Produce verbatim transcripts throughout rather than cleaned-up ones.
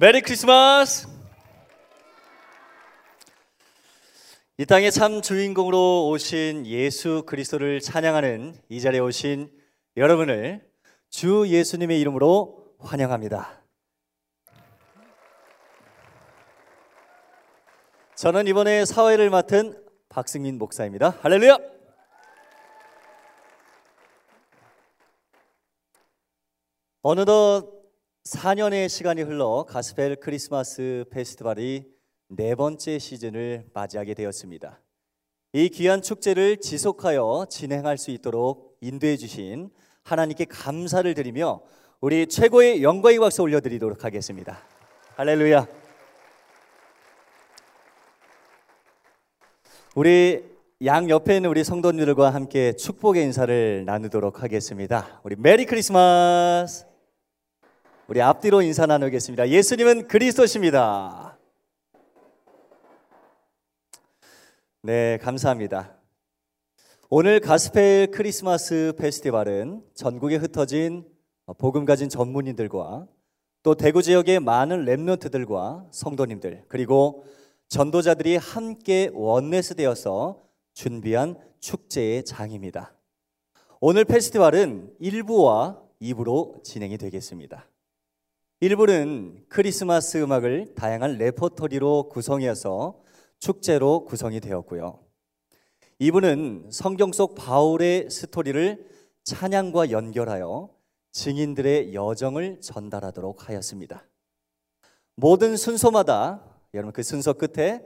메리 크리스마스! 이 땅의 참 주인공으로 오신 예수 그리스도를 찬양하는 이 자리에 오신 여러분을 주 예수님의 이름으로 환영합니다. 저는 이번에 사회를 맡은 박승민 목사입니다. 할렐루야! 어느덧 사 년의 시간이 흘러 가스펠 크리스마스 페스티벌이 네 번째 시즌을 맞이하게 되었습니다. 이 귀한 축제를 지속하여 진행할 수 있도록 인도해 주신 하나님께 감사를 드리며 우리 최고의 영광의 박수 올려드리도록 하겠습니다. 할렐루야. 우리 양 옆에 있는 우리 성도님들과 함께 축복의 인사를 나누도록 하겠습니다. 우리 메리 크리스마스! 우리 앞뒤로 인사 나누겠습니다. 예수님은 그리스도십니다. 네, 감사합니다. 오늘 가스펠 크리스마스 페스티벌은 전국에 흩어진 복음 가진 전문인들과 또 대구 지역의 많은 렘넌트들과 성도님들 그리고 전도자들이 함께 원넷이 되어서 준비한 축제의 장입니다. 오늘 페스티벌은 일부와 이부로 진행이 되겠습니다. 일부는 크리스마스 음악을 다양한 레퍼토리로 구성해서 축제로 구성이 되었고요. 이부는 성경 속 바울의 스토리를 찬양과 연결하여 증인들의 여정을 전달하도록 하였습니다. 모든 순서마다 여러분 그 순서 끝에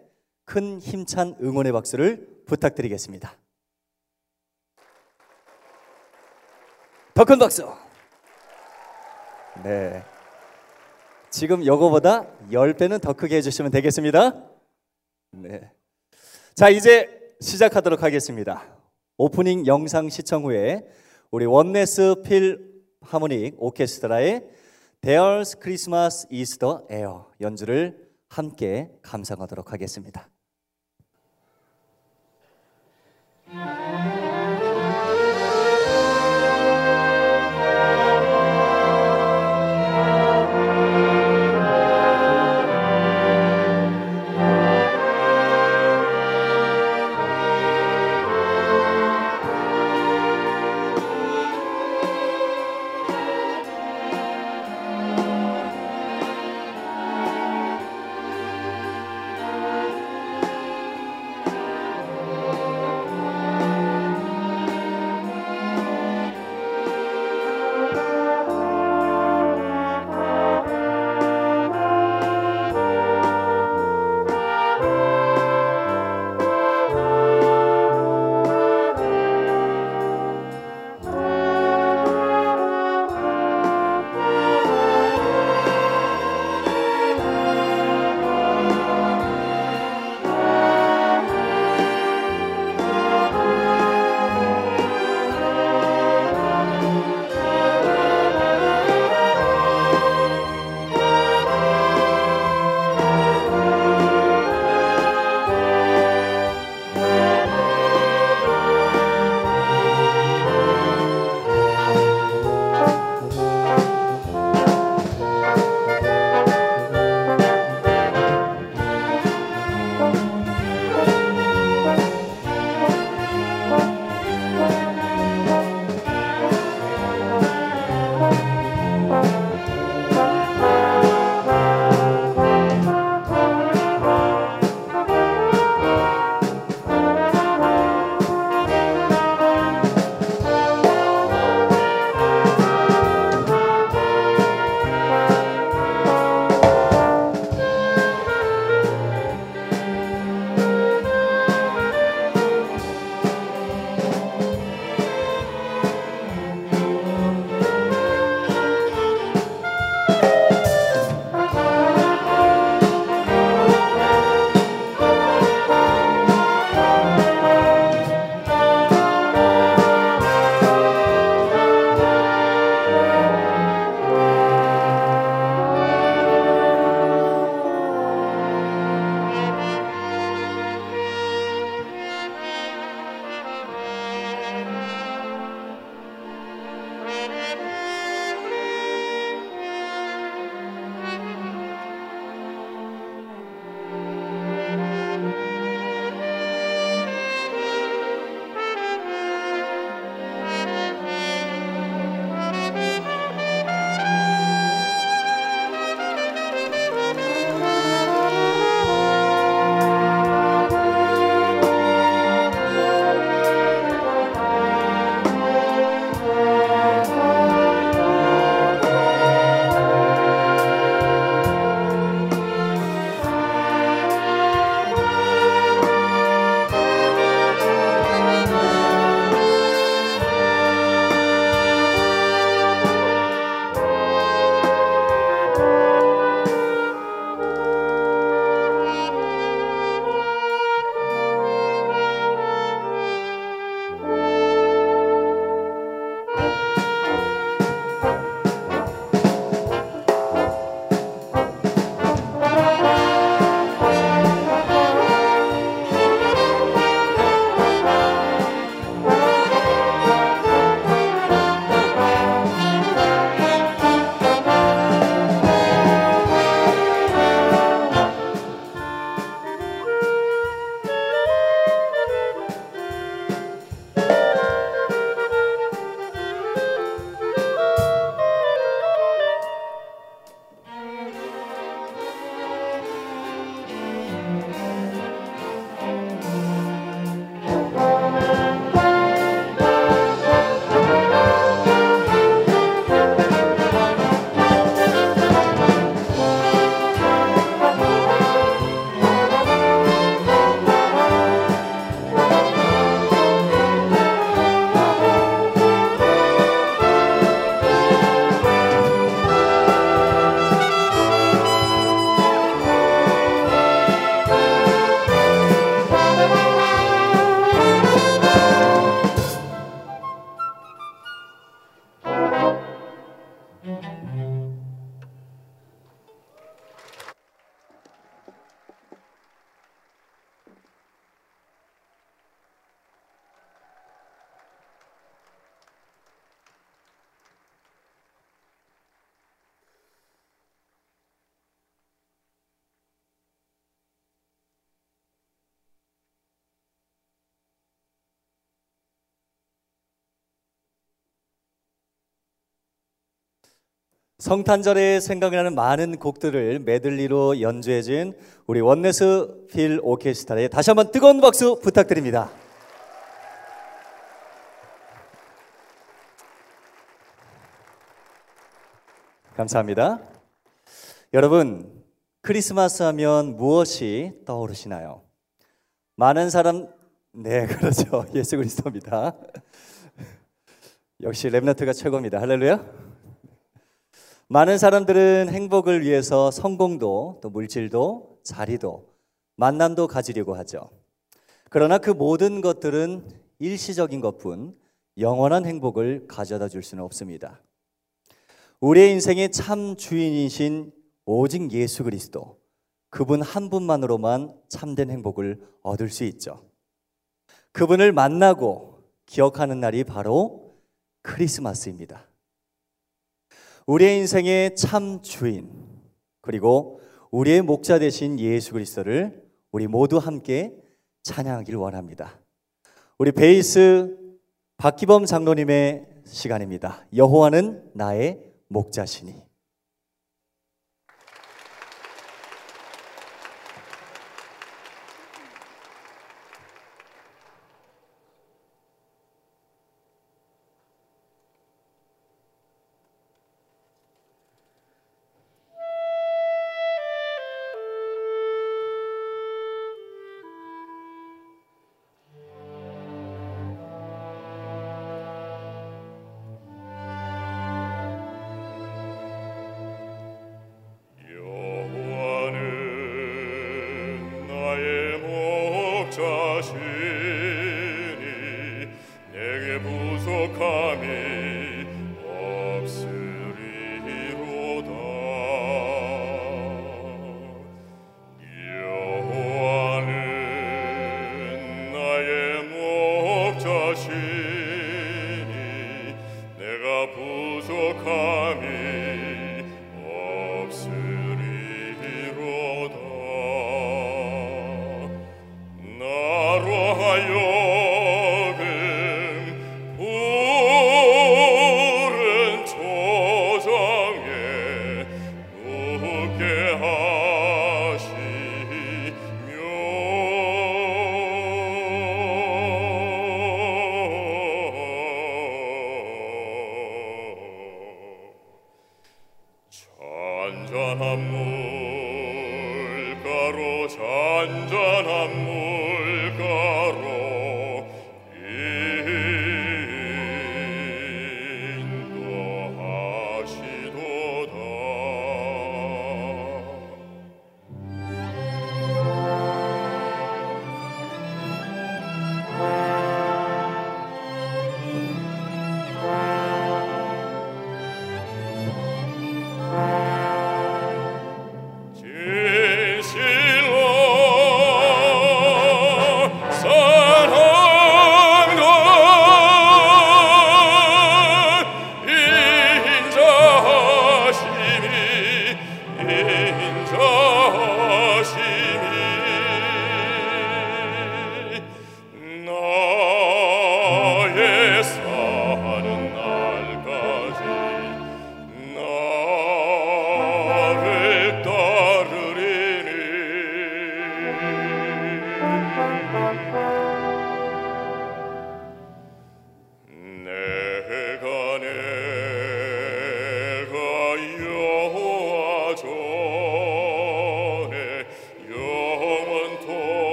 큰 힘찬 응원의 박수를 부탁드리겠습니다. 더 큰 박수! 네. 지금 요거보다 열 배는 더 크게 해주시면 되겠습니다. 네. 자, 이제 시작하도록 하겠습니다. 오프닝 영상 시청 후에 우리 원네스 필 하모닉 오케스트라의 There's Christmas is the Air 연주를 함께 감상하도록 하겠습니다. 성탄절에 생각이 나는 많은 곡들을 메들리로 연주해 준 우리 원네스 필 오케스트라에 다시 한번 뜨거운 박수 부탁드립니다. 감사합니다. 여러분, 크리스마스 하면 무엇이 떠오르시나요? 많은 사람, 네, 그렇죠. 예수 그리스도입니다. 역시 렘넌트가 최고입니다. 할렐루야. 많은 사람들은 행복을 위해서 성공도, 또 물질도, 자리도, 만남도 가지려고 하죠. 그러나 그 모든 것들은 일시적인 것뿐 영원한 행복을 가져다 줄 수는 없습니다. 우리의 인생의 참 주인이신 오직 예수 그리스도, 그분 한 분만으로만 참된 행복을 얻을 수 있죠. 그분을 만나고 기억하는 날이 바로 크리스마스입니다. 우리의 인생의 참 주인, 그리고 우리의 목자 되신 예수 그리스도를 우리 모두 함께 찬양하길 원합니다. 우리 베이스 박기범 장로님의 시간입니다. 여호와는 나의 목자시니. 하여금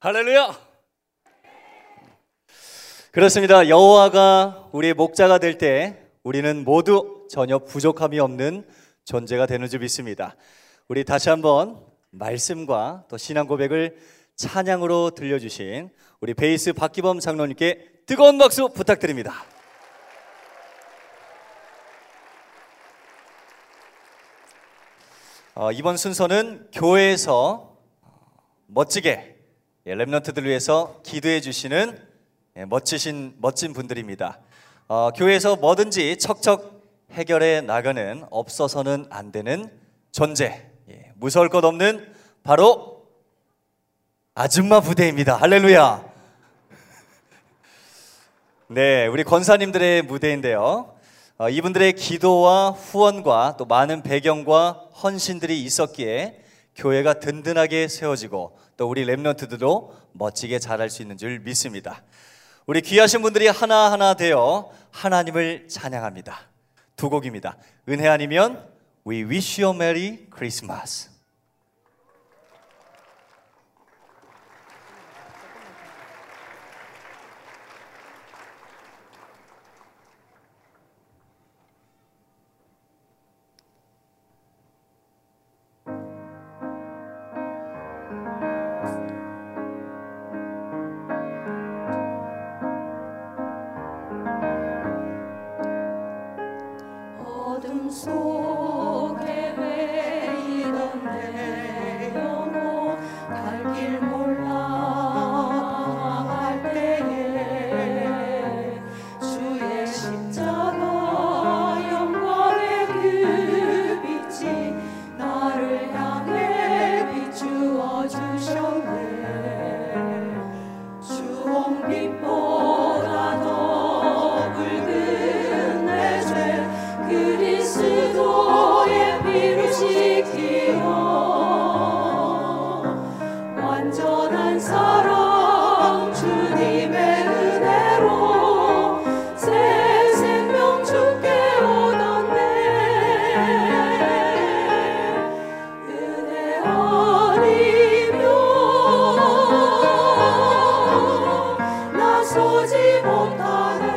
할렐루야! 그렇습니다. 여호와가 우리의 목자가 될 때 우리는 모두 전혀 부족함이 없는 존재가 되는 줄 믿습니다. 우리 다시 한번 말씀과 또 신앙 고백을 찬양으로 들려주신 우리 베이스 박기범 장로님께 뜨거운 박수 부탁드립니다. 어, 이번 순서는 교회에서 멋지게 예, 렘넌트들 위해서 기도해 주시는 예, 멋지신 멋진 분들입니다. 어, 교회에서 뭐든지 척척 해결해 나가는 없어서는 안 되는 존재, 예, 무서울 것 없는 바로 아줌마 부대입니다. 할렐루야. 네, 우리 권사님들의 무대인데요. 어, 이분들의 기도와 후원과 또 많은 배경과 헌신들이 있었기에 교회가 든든하게 세워지고 또 우리 렘넌트들도 멋지게 자랄 수 있는 줄 믿습니다. 우리 귀하신 분들이 하나하나 되어 하나님을 찬양합니다. 두 곡입니다. 은혜 아니면 We wish you a Merry Christmas. 못하네.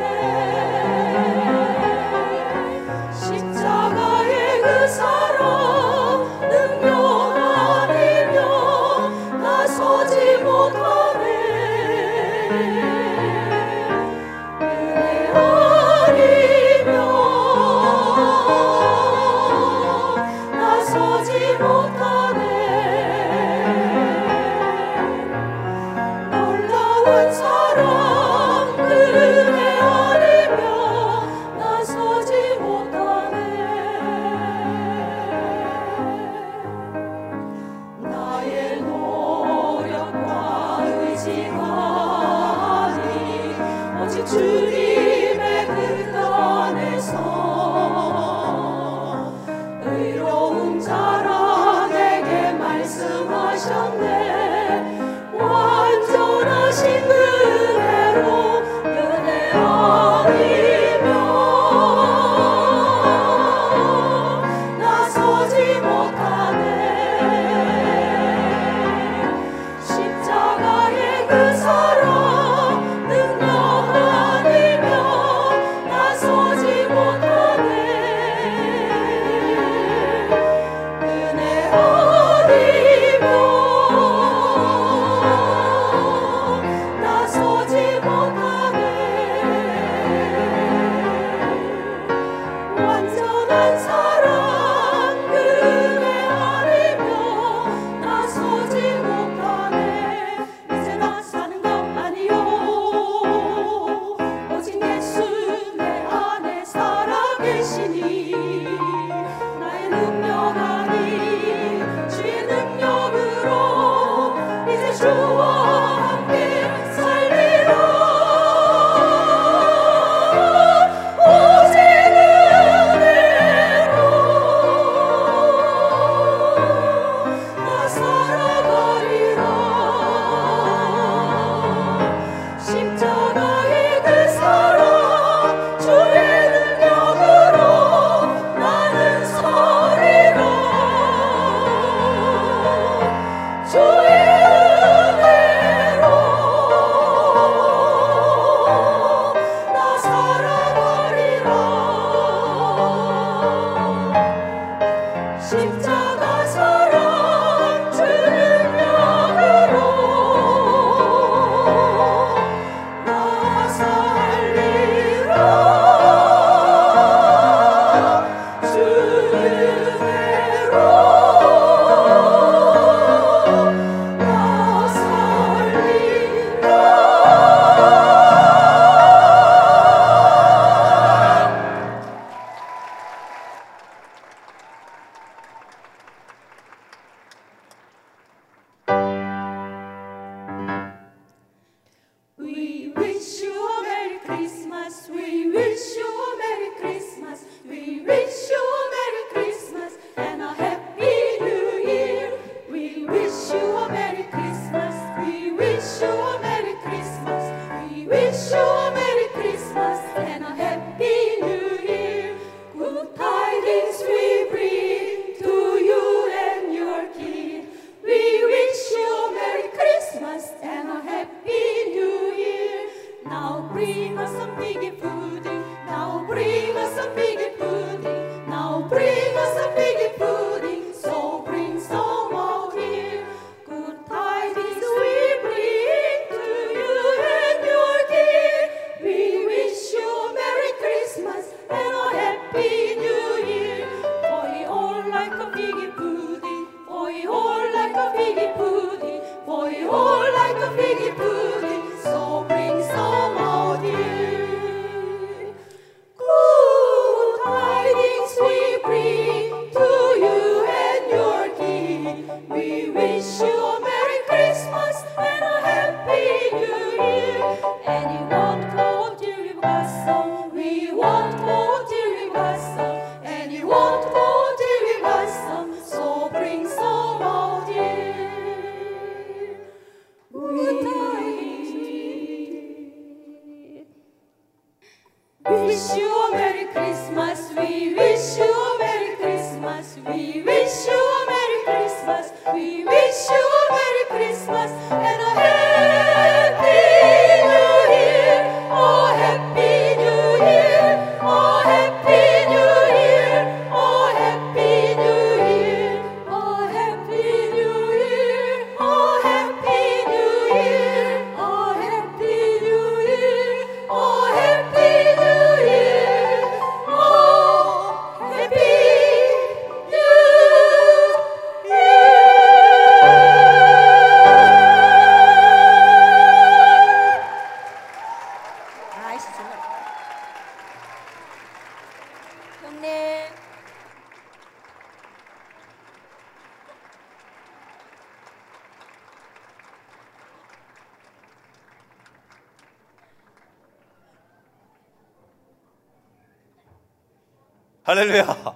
할렐루야.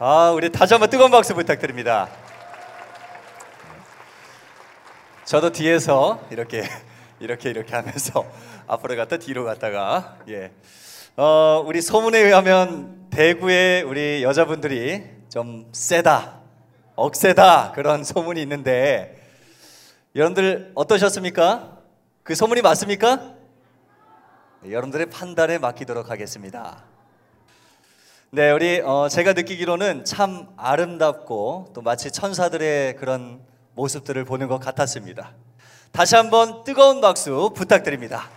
아, 우리 다시 한번 뜨거운 박수 부탁드립니다. 저도 뒤에서 이렇게 이렇게 이렇게 하면서 앞으로 갔다 뒤로 갔다가 예. 어, 우리 소문에 의하면 대구에 우리 여자분들이 좀 세다, 억세다 그런 소문이 있는데 여러분들 어떠셨습니까? 그 소문이 맞습니까? 여러분들의 판단에 맡기도록 하겠습니다. 네, 우리 어, 제가 느끼기로는 참 아름답고 또 마치 천사들의 그런 모습들을 보는 것 같았습니다. 다시 한번 뜨거운 박수 부탁드립니다.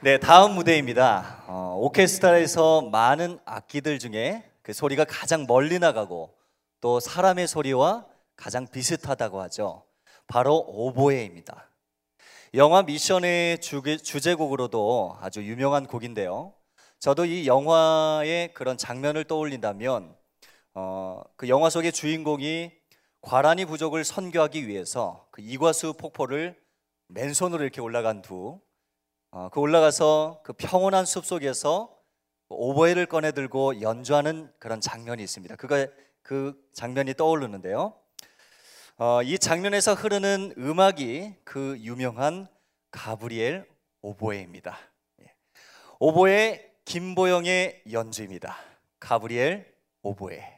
네, 다음 무대입니다. 어, 오케스트라에서 많은 악기들 중에 그 소리가 가장 멀리 나가고 또 사람의 소리와 가장 비슷하다고 하죠. 바로 오보에입니다. 영화 미션의 주제곡으로도 아주 유명한 곡인데요. 저도 이 영화의 그런 장면을 떠올린다면 어, 그 영화 속의 주인공이 과라니 부족을 선교하기 위해서 그 이과수 폭포를 맨손으로 이렇게 올라간 후 어, 그 올라가서 그 평온한 숲속에서 오보에를 꺼내 들고 연주하는 그런 장면이 있습니다. 그거, 그 장면이 떠오르는데요. 어, 이 장면에서 흐르는 음악이 그 유명한 가브리엘 오보에입니다. 오보에 김보영의 연주입니다. 가브리엘 오보에.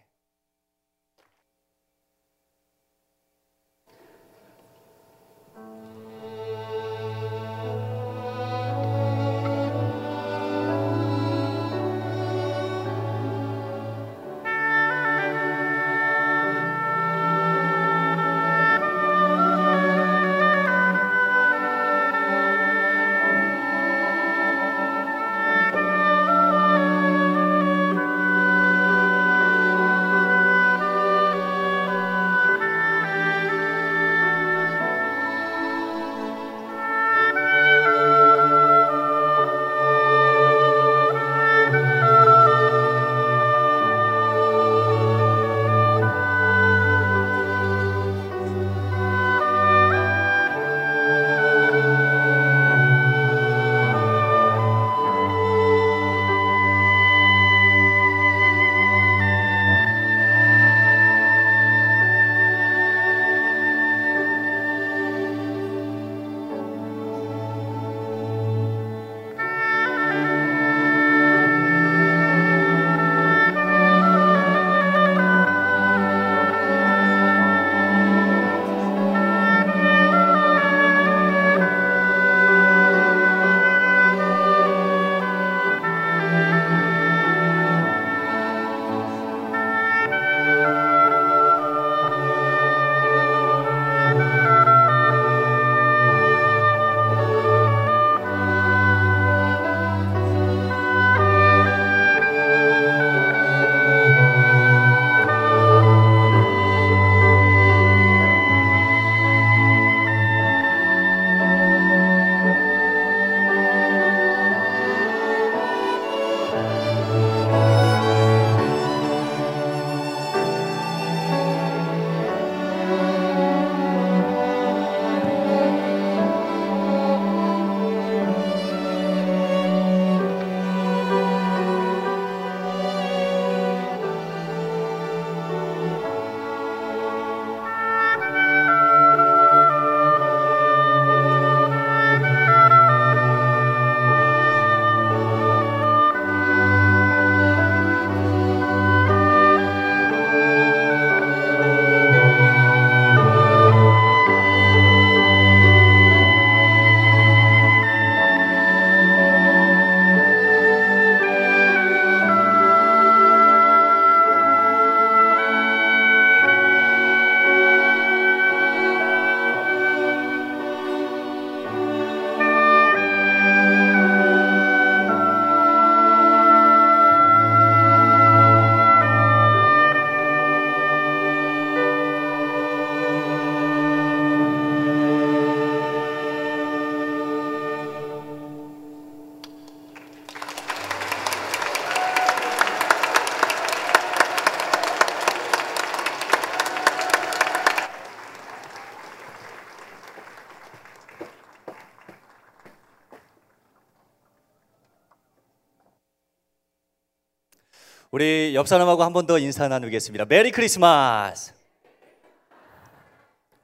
우리 옆 사람하고 한 번 더 인사 나누겠습니다. 메리 크리스마스.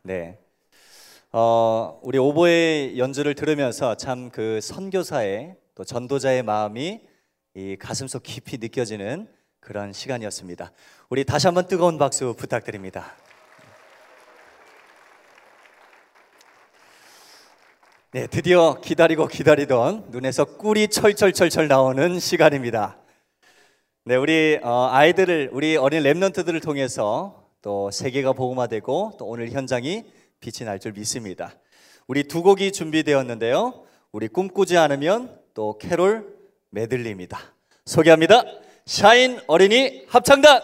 네, 어, 우리 오보의 연주를 들으면서 참 그 선교사의 또 전도자의 마음이 이 가슴속 깊이 느껴지는 그런 시간이었습니다. 우리 다시 한번 뜨거운 박수 부탁드립니다. 네, 드디어 기다리고 기다리던 눈에서 꿀이 철철철철 나오는 시간입니다. 네, 우리 아이들을, 우리 어린 랩런트들을 통해서 또 세계가 복음화되고 또 오늘 현장이 빛이 날 줄 믿습니다. 우리 두 곡이 준비되었는데요, 우리 꿈꾸지 않으면 또 캐롤 메들리입니다. 소개합니다. 샤인 어린이 합창단.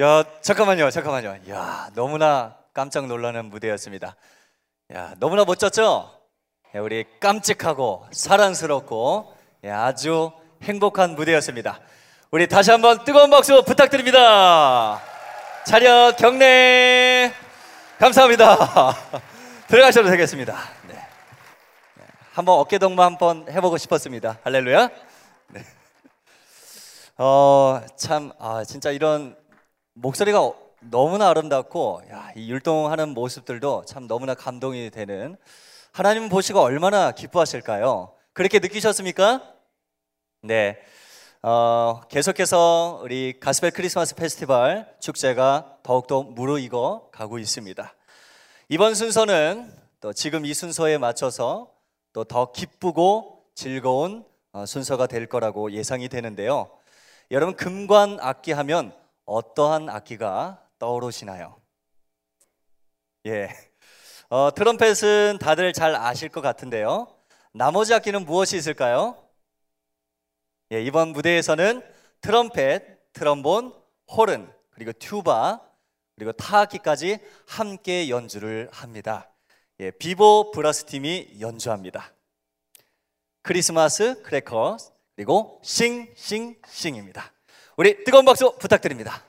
야, 잠깐만요, 잠깐만요. 야, 너무나 깜짝 놀라는 무대였습니다. 야, 너무나 멋졌죠? 야, 우리 깜찍하고 사랑스럽고 야, 아주 행복한 무대였습니다. 우리 다시 한번 뜨거운 박수 부탁드립니다. 차렷 경례. 감사합니다. 들어가셔도 되겠습니다. 네. 한번 어깨동무 한번 해보고 싶었습니다. 할렐루야. 네. 어, 참, 아, 진짜 이런 목소리가 너무나 아름답고 야, 이 율동하는 모습들도 참 너무나 감동이 되는, 하나님 보시고 얼마나 기뻐하실까요? 그렇게 느끼셨습니까? 네, 어, 계속해서 우리 가스펠 크리스마스 페스티벌 축제가 더욱더 무르익어 가고 있습니다. 이번 순서는 또 지금 이 순서에 맞춰서 또 더 기쁘고 즐거운 순서가 될 거라고 예상이 되는데요. 여러분, 금관 악기 하면 어떠한 악기가 떠오르시나요? 예, 어, 트럼펫은 다들 잘 아실 것 같은데요. 나머지 악기는 무엇이 있을까요? 예, 이번 무대에서는 트럼펫, 트럼본, 호른, 그리고 튜바, 그리고 타악기까지 함께 연주를 합니다. 예, 비보 브라스 팀이 연주합니다. 크리스마스 크래커스, 그리고 싱싱싱입니다. 우리 뜨거운 박수 부탁드립니다.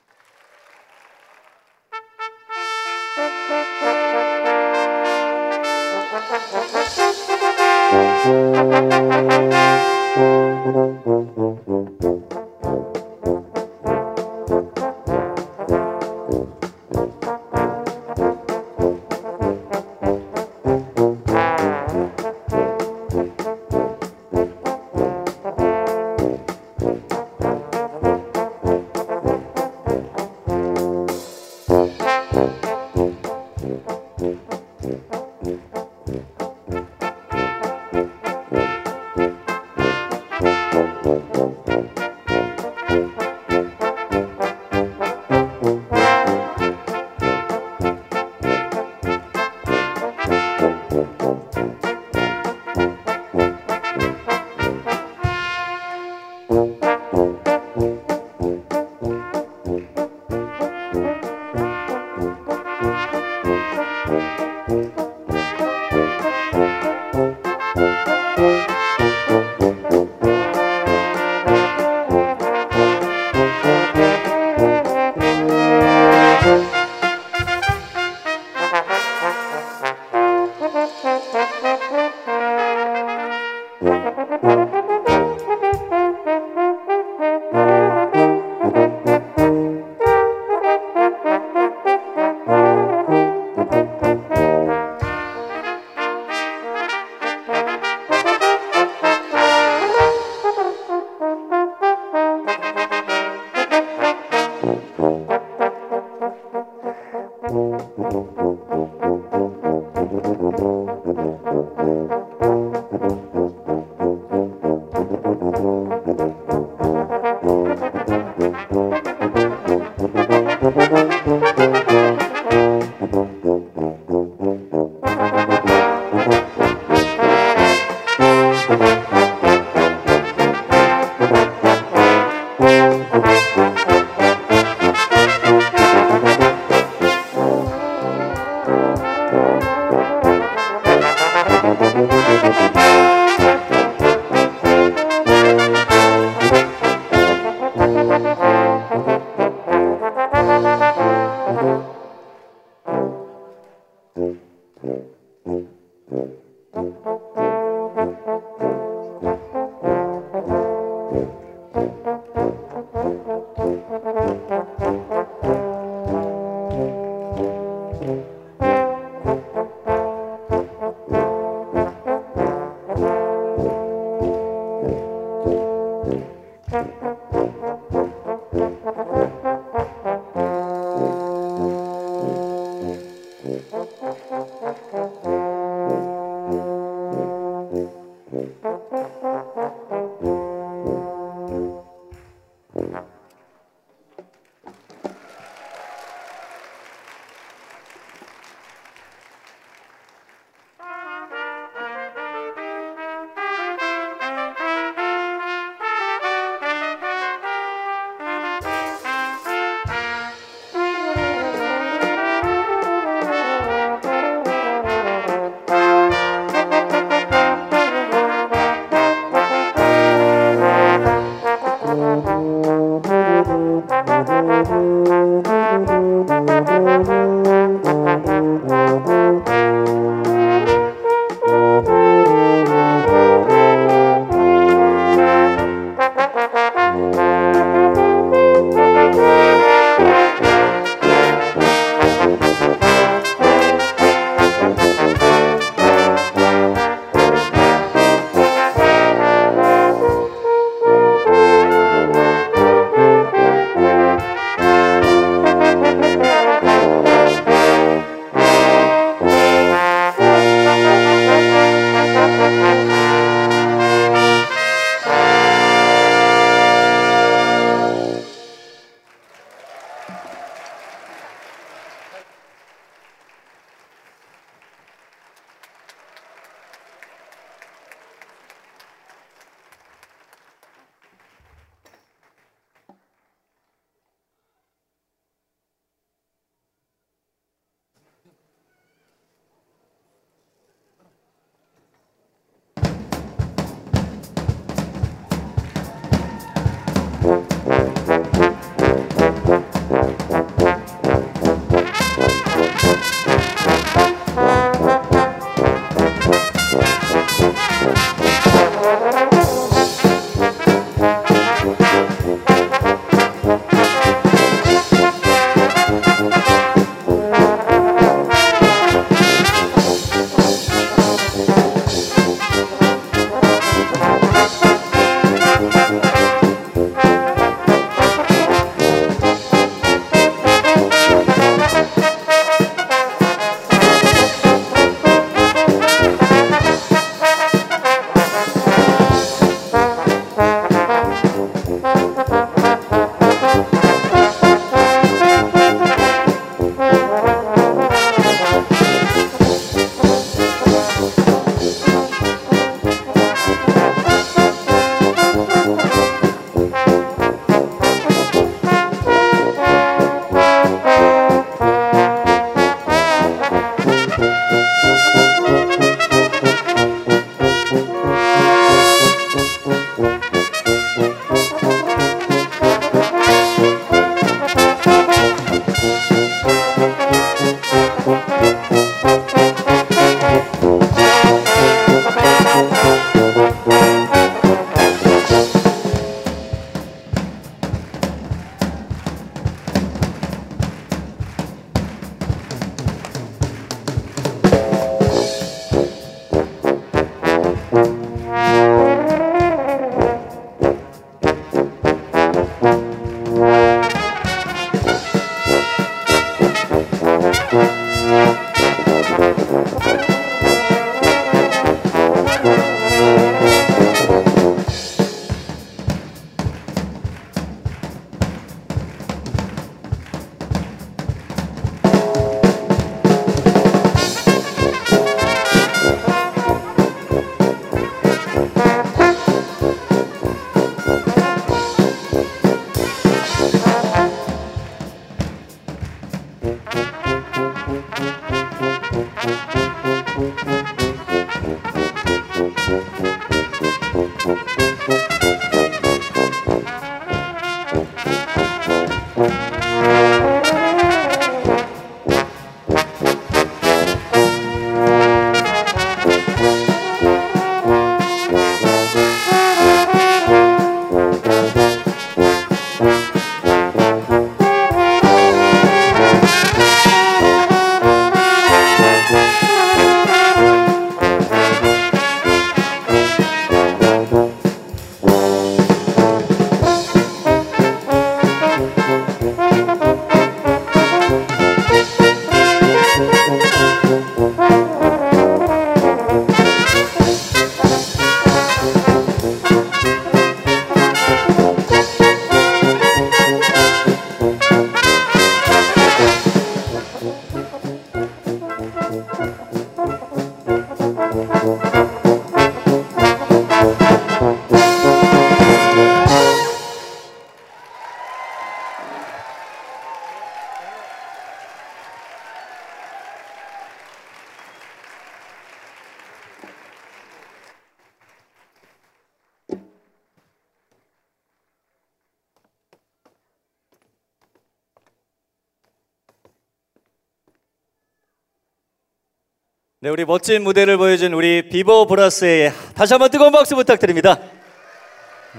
네, 우리 멋진 무대를 보여준 우리 비버 브라스에 다시 한번 뜨거운 박수 부탁드립니다.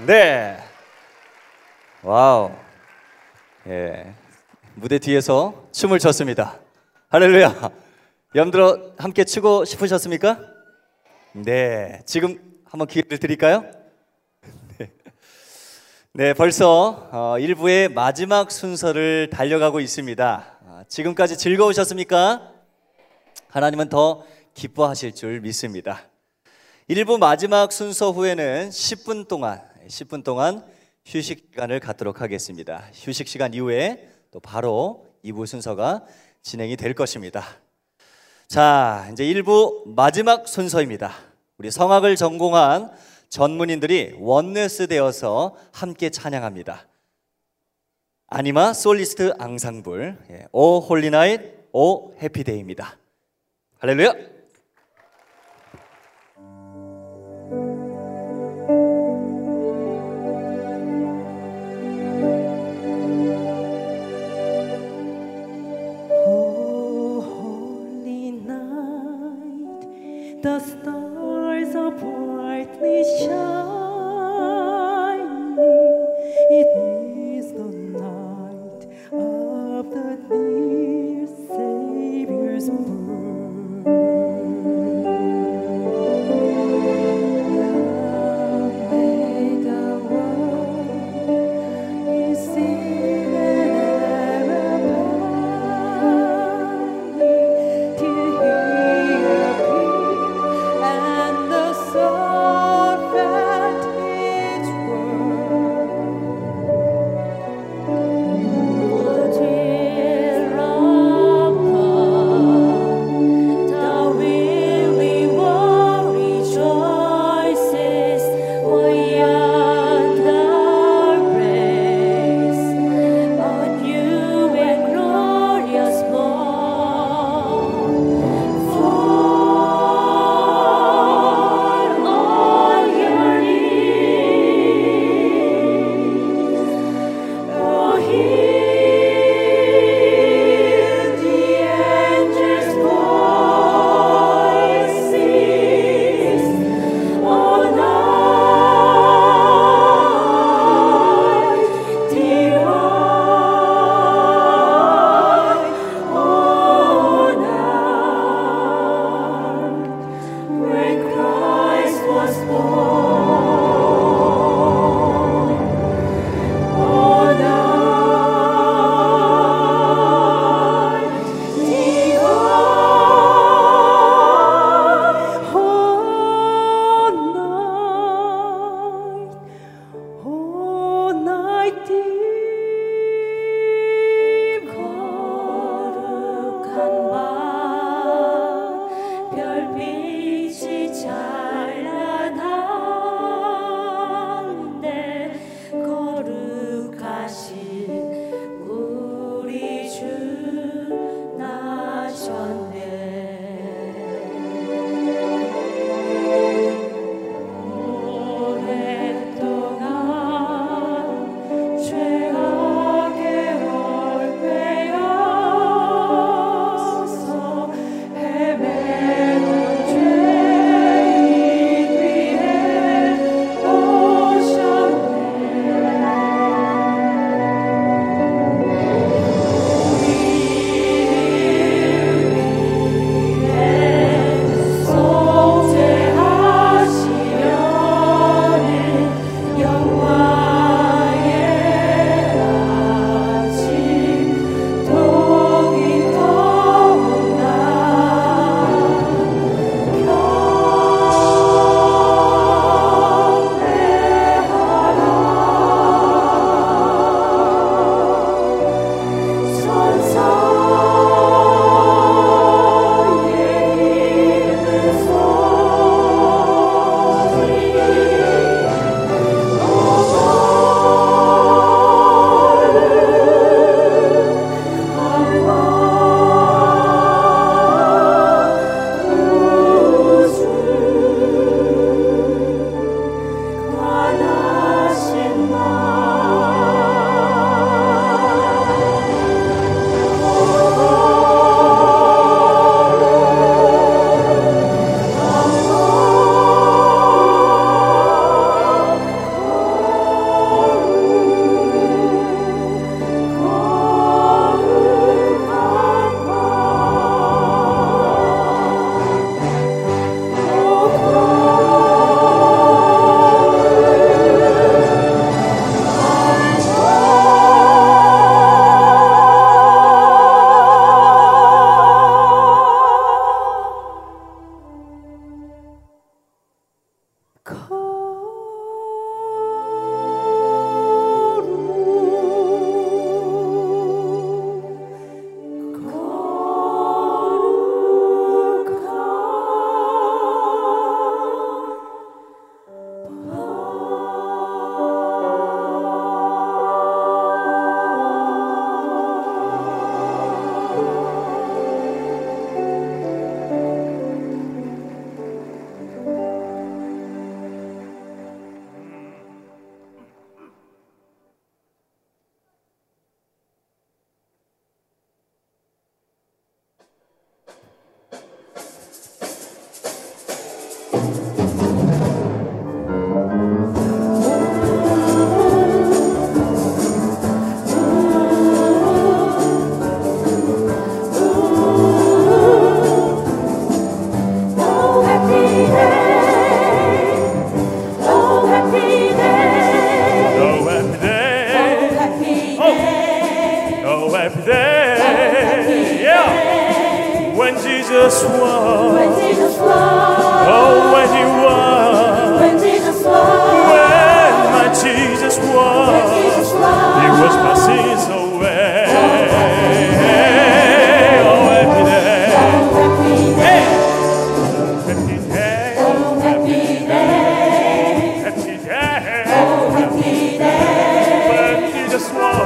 네, 와우, 예, 무대 뒤에서 춤을 췄습니다. 할렐루야. 여러분들 함께 추고 싶으셨습니까? 네, 지금 한번 기회를 드릴까요? 네, 네 벌써 어, 일부의 마지막 순서를 달려가고 있습니다. 지금까지 즐거우셨습니까? 하나님은 더 기뻐하실 줄 믿습니다. 일부 마지막 순서 후에는 십 분 동안 십 분 동안 휴식 시간을 갖도록 하겠습니다. 휴식 시간 이후에 또 바로 이 부 순서가 진행이 될 것입니다. 자, 이제 일 부 마지막 순서입니다. 우리 성악을 전공한 전문인들이 원네스 되어서 함께 찬양합니다. 아니마 솔리스트 앙상블, 예, 오 홀리나잇 오 해피데이입니다. 할렐루야! The stars are brightly shining. It is the night of the dear Savior's birth. Omega One is singing ever abiding till He appears. And the sun that its world, the tear upon day, yeah. When Jesus was, when Jesus was, oh, when He was, when Jesus was, when my Jesus was, when Jesus was, He washed my sins away. Oh, happy day, oh, happy day, oh, happy day, oh, happy day, happy day, oh, happy day, when Jesus was,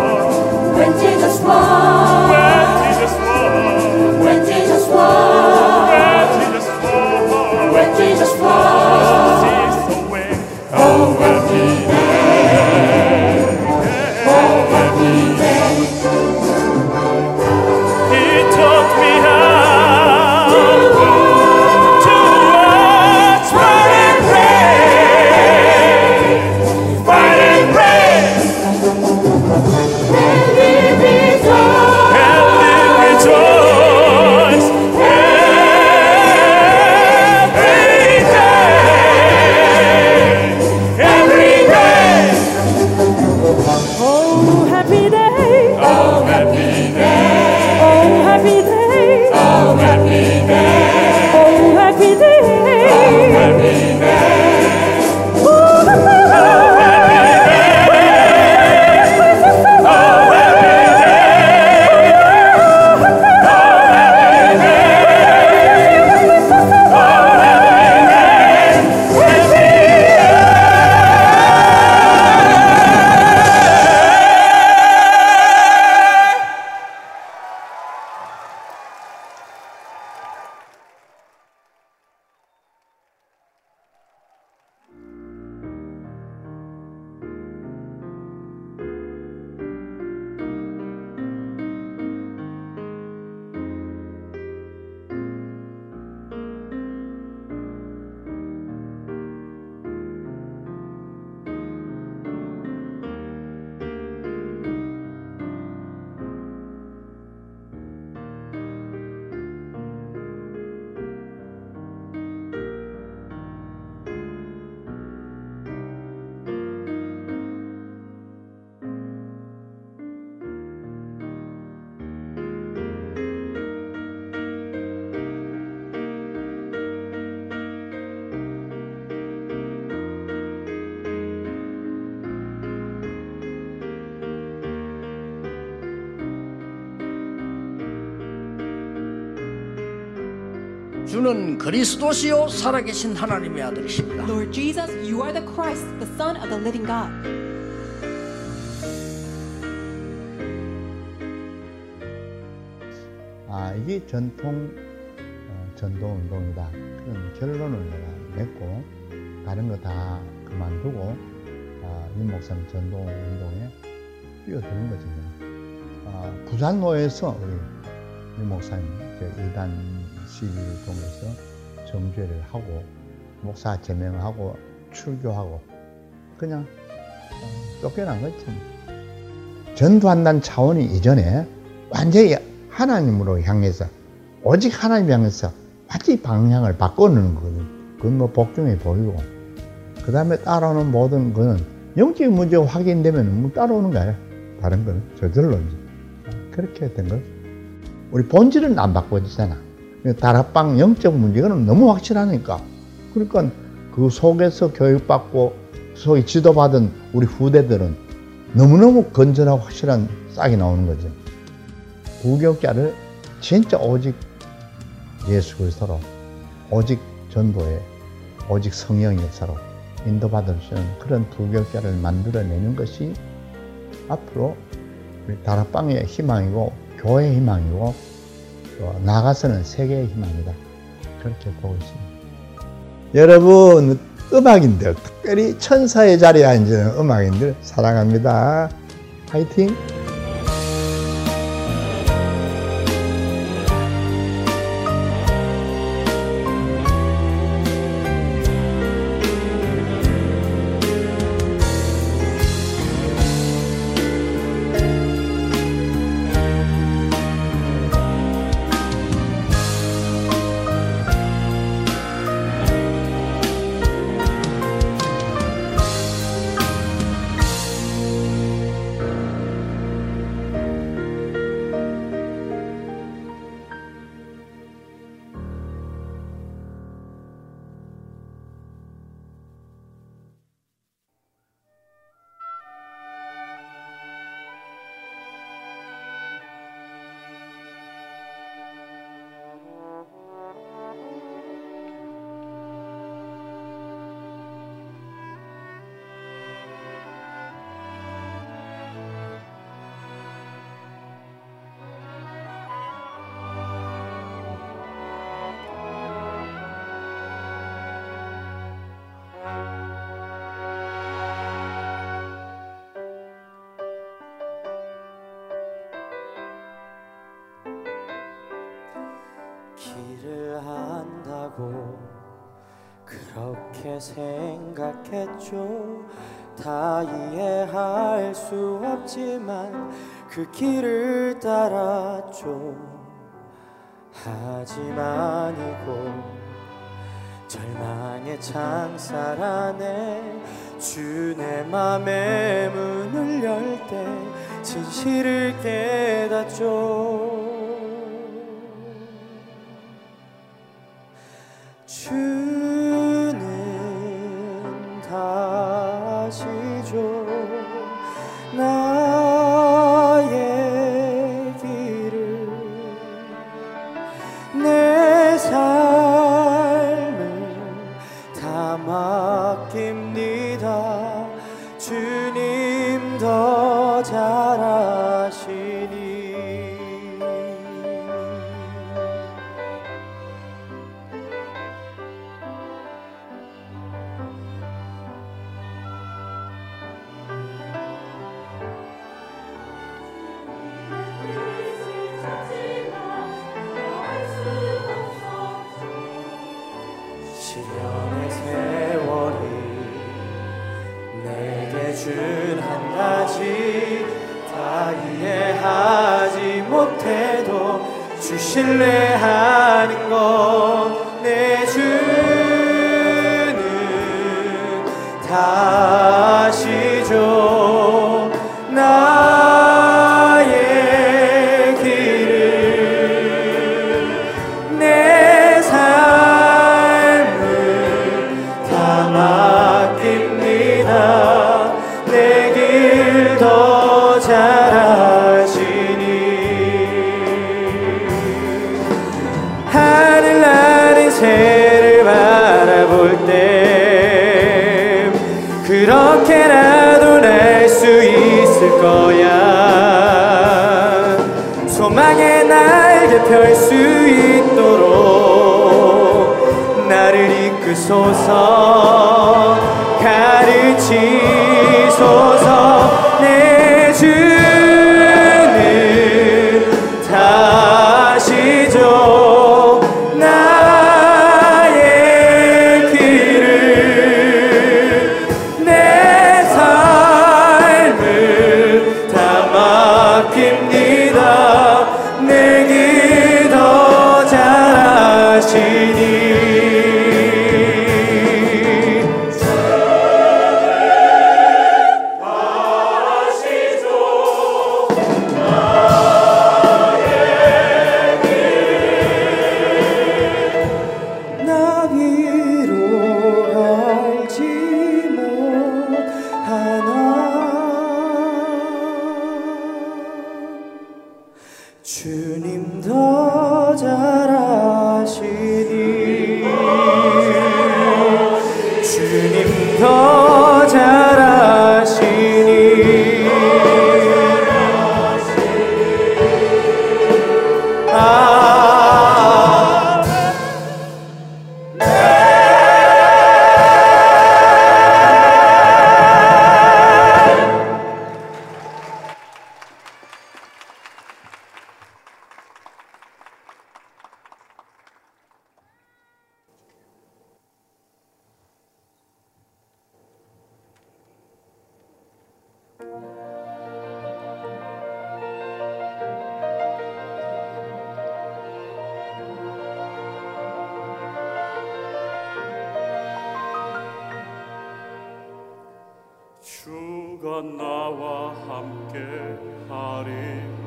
when Jesus was. 주는 그리스도시요 살아계신 하나님의 아들이십니다. Lord Jesus, you are the Christ, the Son of the living God. 아, 이게 전통 어, 전도 운동이다. 그런 결론을 내가 냈고 다른 거 다 그만두고 어, 윤목상 전도 운동에 뛰어드는 거죠. 어, 부산로에서 우리 윤목상 이단 시기를 통해서 점죄를 하고 목사 제명하고 출교하고 그냥 쫓겨난 거지. 전도한다는 차원이 이전에 완전히 하나님으로 향해서 오직 하나님 향해서 완전히 방향을 바꿔놓는 거거든. 그건 뭐 복종해 보이고 그 다음에 따라오는 모든 거는 영적인 문제가 확인되면 뭐 따라오는 거야. 다른 거는 저절로 이제 그렇게 된 거야. 우리 본질은 안 바꿔지잖아. 다락방 영적 문제는 너무 확실하니까. 그러니까 그 속에서 교육받고 소위 지도받은 우리 후대들은 너무너무 건전하고 확실한 싹이 나오는 거죠. 부교자를 진짜 오직 예수 그리스도로, 오직 전도에, 오직 성령 역사로 인도받을 수 있는 그런 부교자를 만들어내는 것이 앞으로 우리 다락방의 희망이고 교회의 희망이고 나아가서는 세계의 희망이다. 그렇게 보고 있습니다. 여러분, 음악인들, 특별히 천사의 자리에 앉은 음악인들 사랑합니다. 화이팅! 길을 안다고 그렇게 생각했죠. 다 이해할 수 없지만 그 길을 따랐죠. 하지만 이곳 절망의 창살 안에 주 내 맘의 문을 열 때 진실을 깨닫죠. 주는 다시죠 나의 길을, 내 삶을 다 맡깁니다. 주님 더 잘하시니 준 한 가지 다 이해하지 못해도 주 신뢰하는 것. 내 주는 다시죠 나의 길을, 내 삶을 다 맡깁니다. 더 잘하시니. 하늘 나는 새를 바라볼 때 그렇게라도 날 수 있을 거야. 소망의 날개 펼 수 있도록 나를 이끄소서, 가르치소서. 내 주는 다시죠 나의 길을, 내 삶을 다 맡깁니다. 내게 더 잘하시니. 주님 더 잘하시니, 주님 더 잘하시니. 아, 주가 나와 함께 하리라.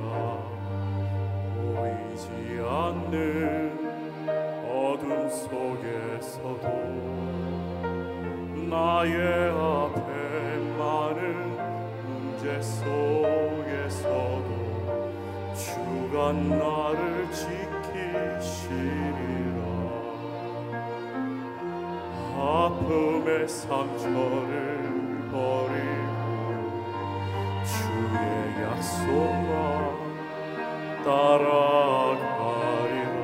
보이지 않는 어둠 속에서도 나의 앞에 많은 문제 속에서도 주가 나를 지키시리라. 아픔의 상처를 버리고 주의 약속만 따라가리라.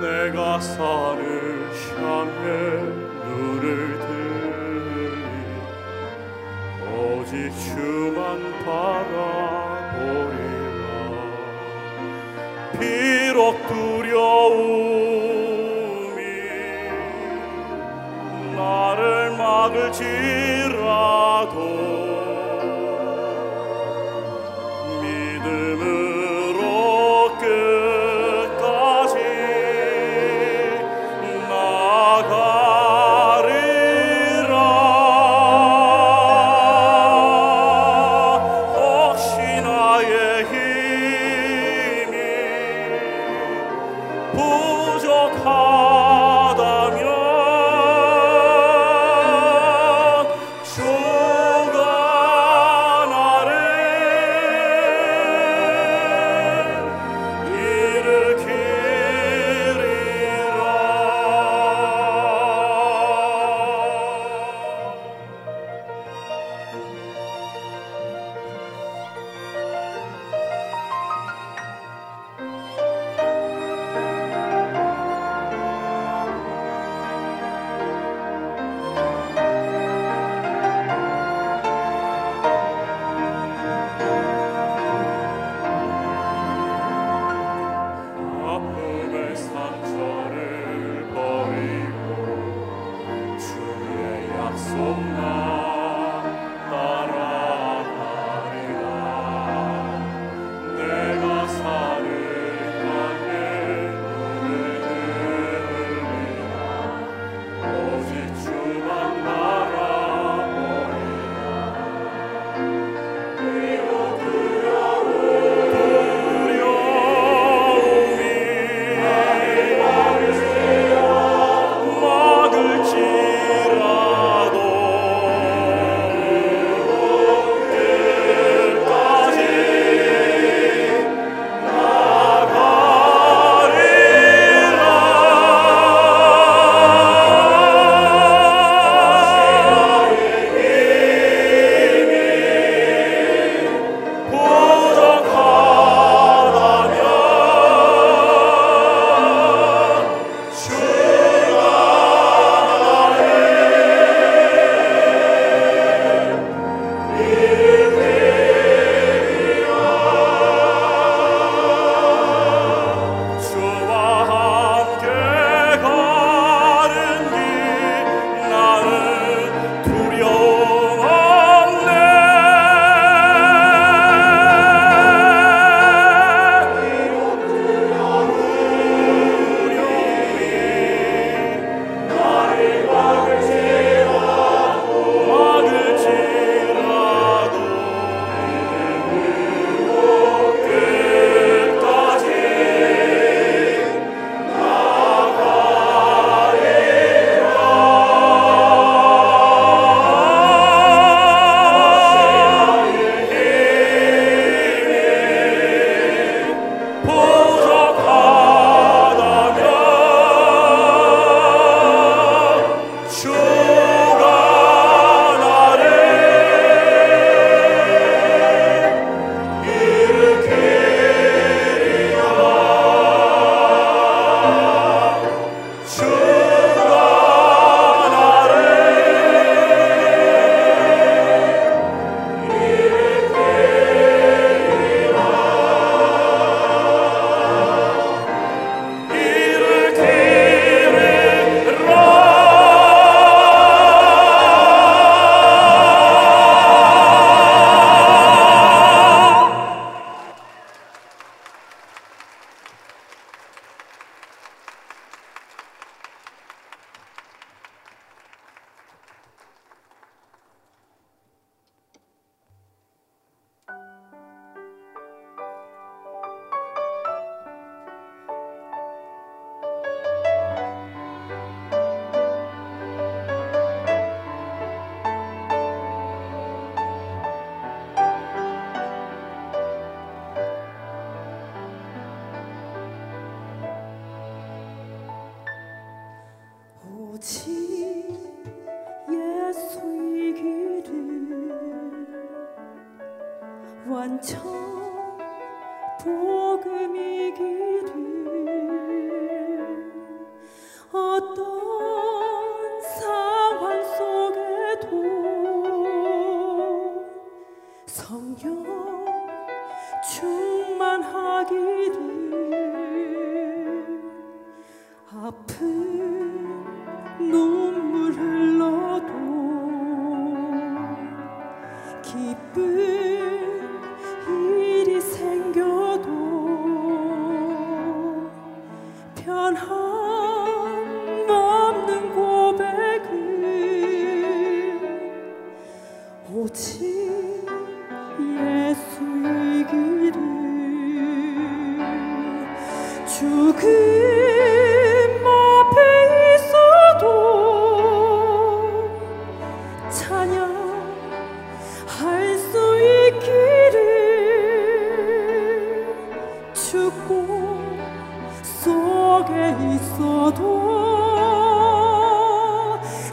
내가 산을 향해 눈을 들리 오직 주만 바라보리라. 비 비록 두려움이 나를 막을지라도 성령 충만하기를 죽음 앞에 있어도 찬양할 수 있기를, 죽고 속에 있어도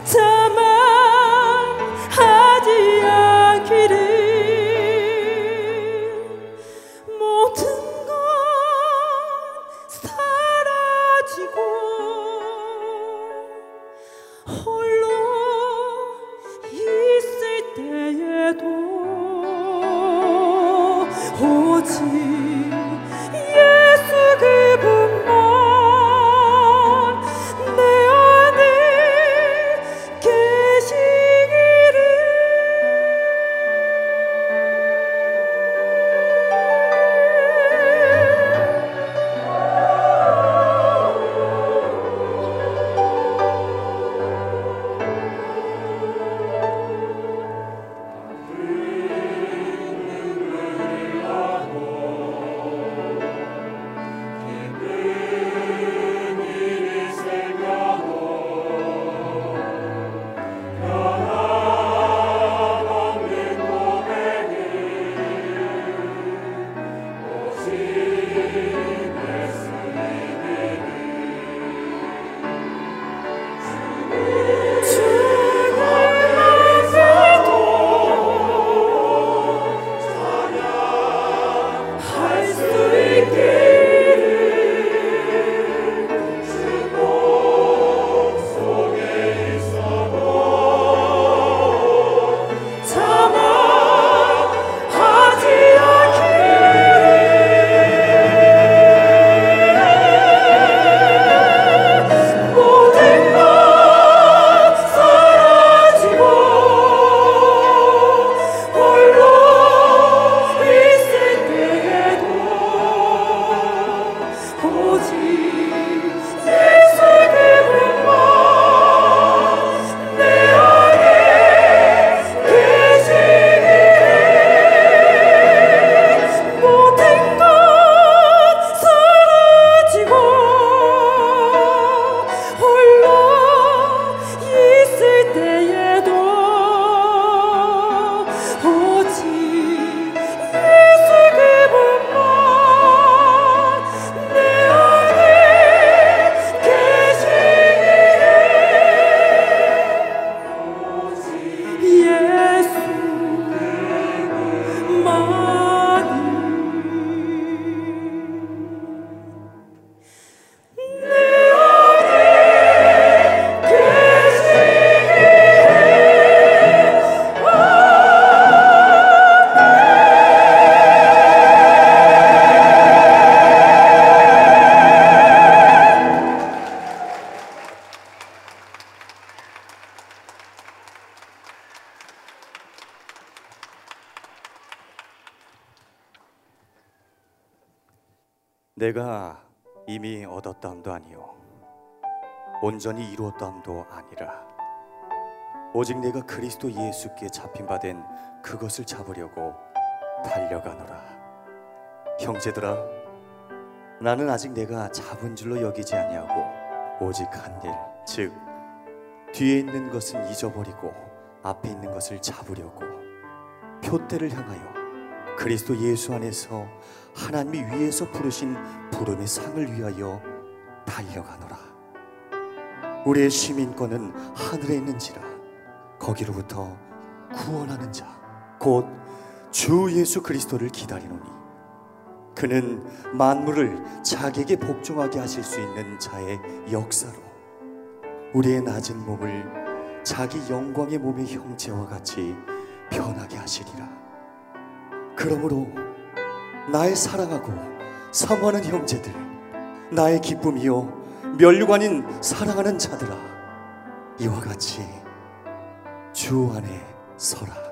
자만하지 않기를. 내가 이미 얻었다함도 아니요 온전히 이루었다함도 아니라 오직 내가 그리스도 예수께 잡힌 바 된 그것을 잡으려고 달려가노라. 형제들아, 나는 아직 내가 잡은 줄로 여기지 아니하고 오직 한 일, 즉 뒤에 있는 것은 잊어버리고 앞에 있는 것을 잡으려고 표대를 향하여 그리스도 예수 안에서 하나님이 위에서 부르신 부름의 상을 위하여 달려가노라. 우리의 시민권은 하늘에 있는지라 거기로부터 구원하는 자 곧 주 예수 그리스도를 기다리노니 그는 만물을 자기에게 복종하게 하실 수 있는 자의 역사로 우리의 낮은 몸을 자기 영광의 몸의 형체와 같이 변하게 하시리라. 그러므로 나의 사랑하고 사모하는 형제들, 나의 기쁨이요 면류관인 사랑하는 자들아, 이와 같이 주 안에 서라.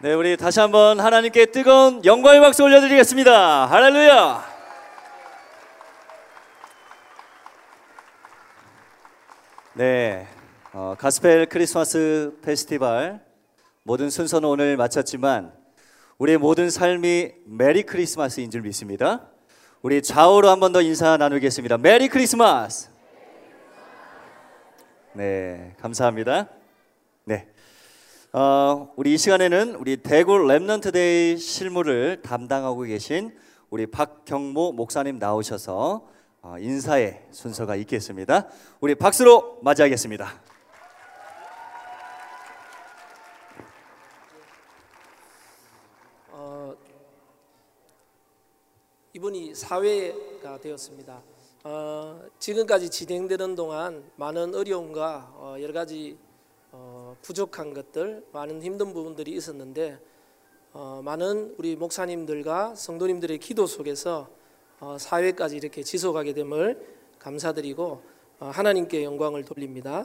네, 우리 다시 한번 하나님께 뜨거운 영광의 박수 올려드리겠습니다. 할렐루야. 네, 어, 가스펠 크리스마스 페스티벌 모든 순서는 오늘 마쳤지만 우리의 모든 삶이 메리 크리스마스인 줄 믿습니다. 우리 좌우로 한 번 더 인사 나누겠습니다. 메리 크리스마스. 네, 감사합니다. 네. 어, 우리 이 시간에는 우리 대구 랩런트 데이 실무를 담당하고 계신 우리 박경모 목사님 나오셔서 어, 인사의 순서가 있겠습니다. 우리 박수로 맞이하겠습니다. 어, 이분이 사회가 되었습니다. 어, 지금까지 진행되는 동안 많은 어려움과 어, 여러 가지 어, 부족한 것들, 많은 힘든 부분들이 있었는데 어, 많은 우리 목사님들과 성도님들의 기도 속에서 어, 사회까지 이렇게 지속하게 됨을 감사드리고 어, 하나님께 영광을 돌립니다.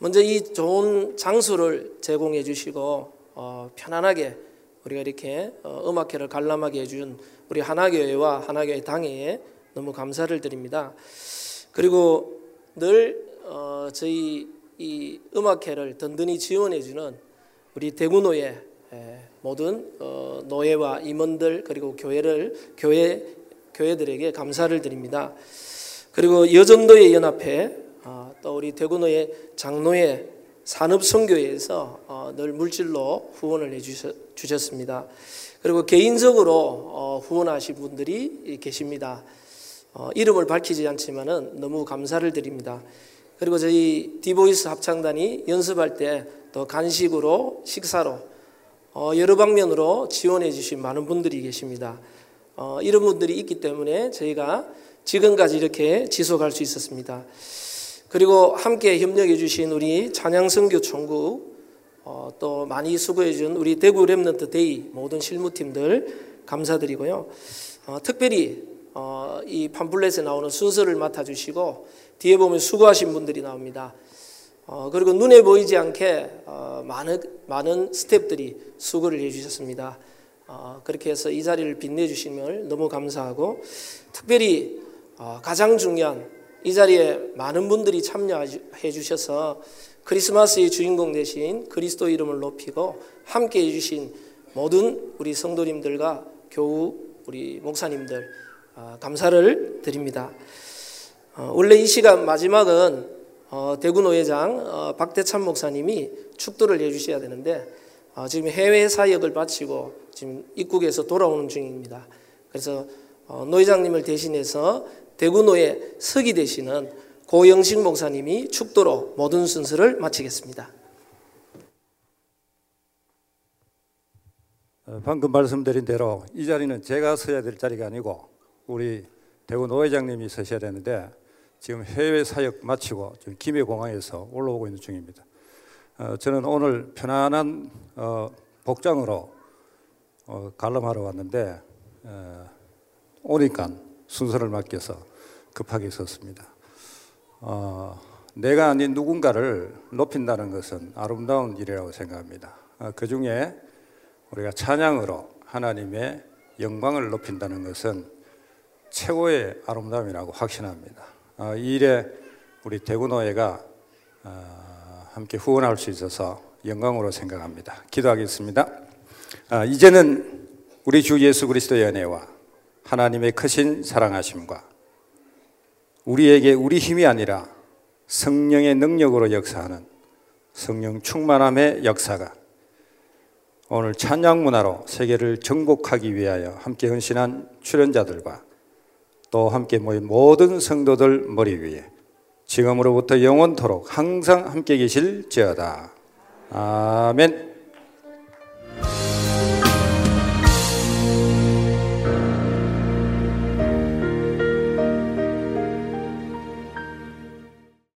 먼저 이 좋은 장소를 제공해 주시고 어, 편안하게 우리가 이렇게 어, 음악회를 관람하게 해준 우리 하나교회와 하나교회 당회에 너무 감사를 드립니다. 그리고 늘 어, 저희 이 음악회를 든든히 지원해주는 우리 대구노회 모든 어, 노회와 임원들 그리고 교회를 교회 교회들에게 감사를 드립니다. 그리고 여전도회 연합회 어, 또 우리 대구노회 장로회 산업선교회에서 어, 늘 물질로 후원을 해주셨습니다. 그리고 개인적으로 어, 후원하신 분들이 계십니다. 어, 이름을 밝히지 않지만은 너무 감사를 드립니다. 그리고 저희 디보이스 합창단이 연습할 때 또 간식으로 식사로 어, 여러 방면으로 지원해 주신 많은 분들이 계십니다. 어, 이런 분들이 있기 때문에 저희가 지금까지 이렇게 지속할 수 있었습니다. 그리고 함께 협력해 주신 우리 찬양선교총국 어, 또 많이 수고해 준 우리 대구 랩런트 데이 모든 실무팀들 감사드리고요. 어, 특별히 어, 이 팜플렛에 나오는 순서를 맡아주시고 뒤에 보면 수고하신 분들이 나옵니다. 어, 그리고 눈에 보이지 않게 어, 많은, 많은 스태프들이 수고를 해주셨습니다. 어, 그렇게 해서 이 자리를 빛내주심을 너무 감사하고 특별히 어, 가장 중요한 이 자리에 많은 분들이 참여해 주셔서 크리스마스의 주인공 되신 그리스도 이름을 높이고 함께해 주신 모든 우리 성도님들과 교우 우리 목사님들 어, 감사를 드립니다. 어, 원래 이 시간 마지막은 어, 대구노회장 어, 박대찬 목사님이 축도를 해주셔야 되는데 어, 지금 해외 사역을 마치고 지금 입국에서 돌아오는 중입니다. 그래서 어, 노회장님을 대신해서 대구노회 서기 되시는 고영식 목사님이 축도로 모든 순서를 마치겠습니다. 방금 말씀드린 대로 이 자리는 제가 서야 될 자리가 아니고 우리 대구 노회장님이 서셔야 되는데 지금 해외 사역 마치고 지금 김해공항에서 올라오고 있는 중입니다. 어, 저는 오늘 편안한 어, 복장으로 어, 관람하러 왔는데 어, 오니까 순서를 맡겨서 급하게 섰습니다. 어, 내가 아닌 누군가를 높인다는 것은 아름다운 일이라고 생각합니다. 어, 그 중에 우리가 찬양으로 하나님의 영광을 높인다는 것은 최고의 아름다움이라고 확신합니다. 어, 이 일에 우리 대구노회가 어, 함께 후원할 수 있어서 영광으로 생각합니다. 기도하겠습니다. 어, 이제는 우리 주 예수 그리스도의 은혜와 하나님의 크신 사랑하심과 우리에게 우리 힘이 아니라 성령의 능력으로 역사하는 성령 충만함의 역사가 오늘 찬양 문화로 세계를 정복하기 위하여 함께 헌신한 출연자들과 또 함께 모인 모든 성도들 머리 위에 지금으로부터 영원토록 항상 함께 계실지어다. 아멘.